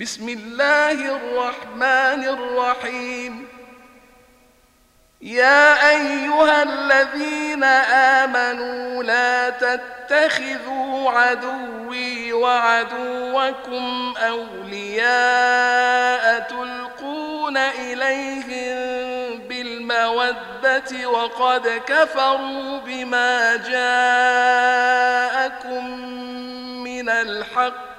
بسم الله الرحمن الرحيم. يا أيها الذين آمنوا لا تتخذوا عدوي وعدوكم أولياء تلقون إليهم بالمودة وقد كفروا بما جاءكم من الحق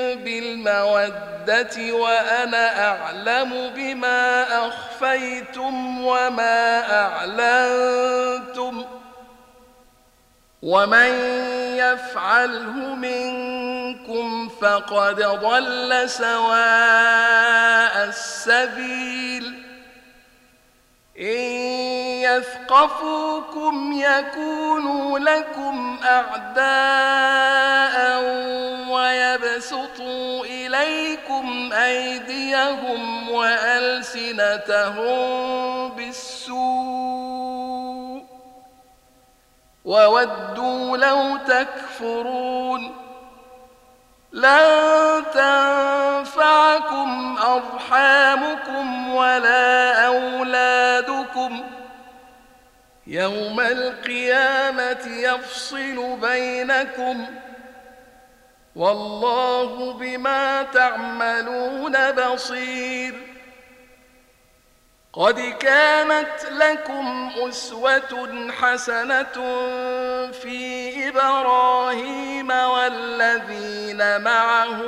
بالمودة وأنا أعلم بما أخفيتم وما أعلنتم ومن يفعله منكم فقد ضل سواء السبيل. إن يثقفوكم يكونوا لكم أعداء ويبسطوا إليكم أيديهم وألسنتهم بالسوء وودوا لو تكفرون. لن تنفعكم أرحامكم ولا أولادكم يوم القيامة يفصل بينكم والله بما تعملون بصير. قد كانت لكم أسوة حسنة في إبراهيم والذين معه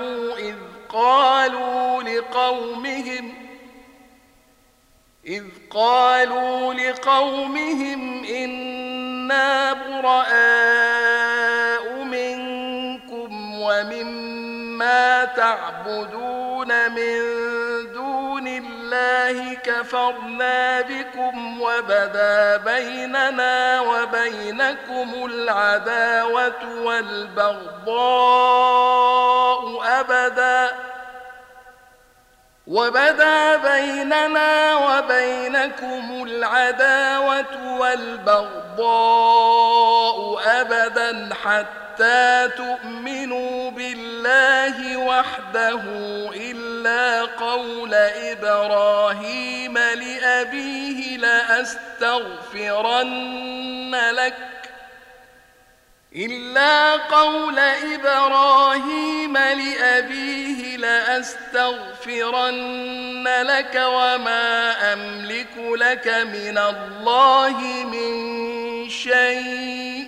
إذ قالوا لقومهم إنا براء منكم ومما تعبدون من دون الله كفرنا بكم وبدا بيننا وبينكم العداوة والبغضاء أبدا حتى تؤمنوا بالله وحده إلا قول إبراهيم لأبيه لأستغفرن لك وما أملك لك من الله من شيء.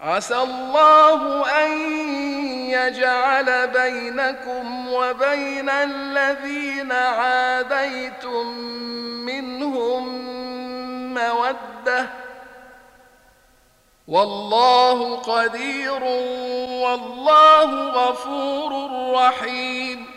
عسى الله أن يجعل بينكم وبين الذين عاديتم منهم مودة والله قدير والله غفور رحيم.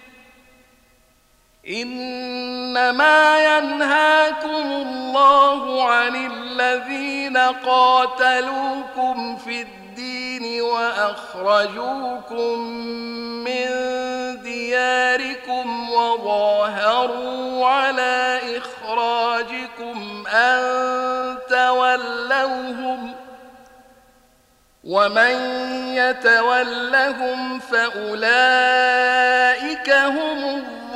إنما ينهاكم الله عن الذين قاتلوكم في الدين وأخرجوكم من دياركم وظاهروا على إخراجكم أن تولوهم ومن يتولهم فأولئك هم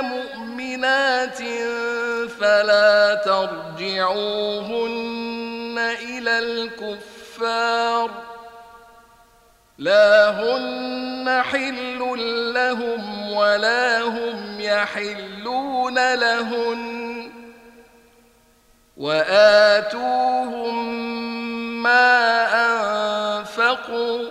مؤمنات فلا ترجعوهن إلى الكفار لا هن حل لهم ولا هم يحلون لهن وآتوهم ما أنفقوا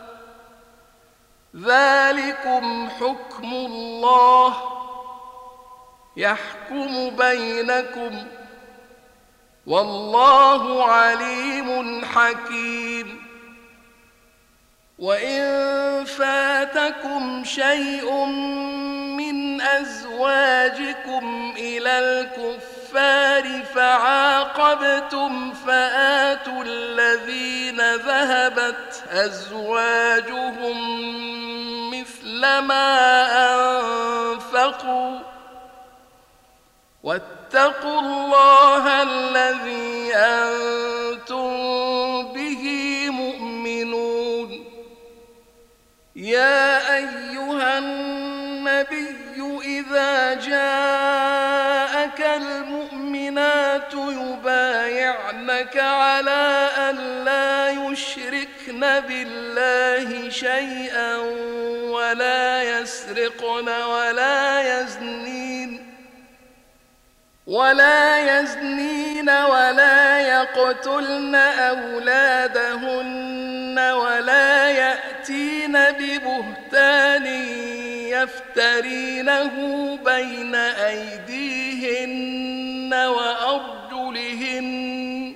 ذلكم حكم الله يحكم بينكم والله عليم حكيم وإن فاتكم شيء من أزواجكم إلى الكفار فعاقبتم فآتوا الذين ذهبت أزواجهم مثل ما أنفقوا واتقوا الله الذي أنتم به يا أيها النبي إذا جاءك المؤمنات يبايعنك على أن لا يشركن بالله شيئا ولا يسرقن ولا يزنين ولا يقتلن أولادهن ولا يأتين ببهتان يفترينه بين أيديهن وأرجلهن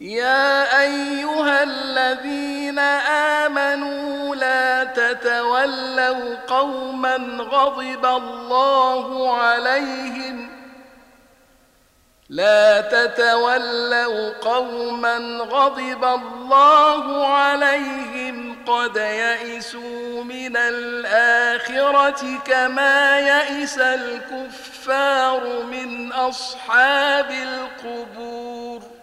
يا أيها الذين آمنوا لا تتولوا قوما غضب الله عليهم قد يئسوا من الآخرة كما يئس الكفار من أصحاب القبور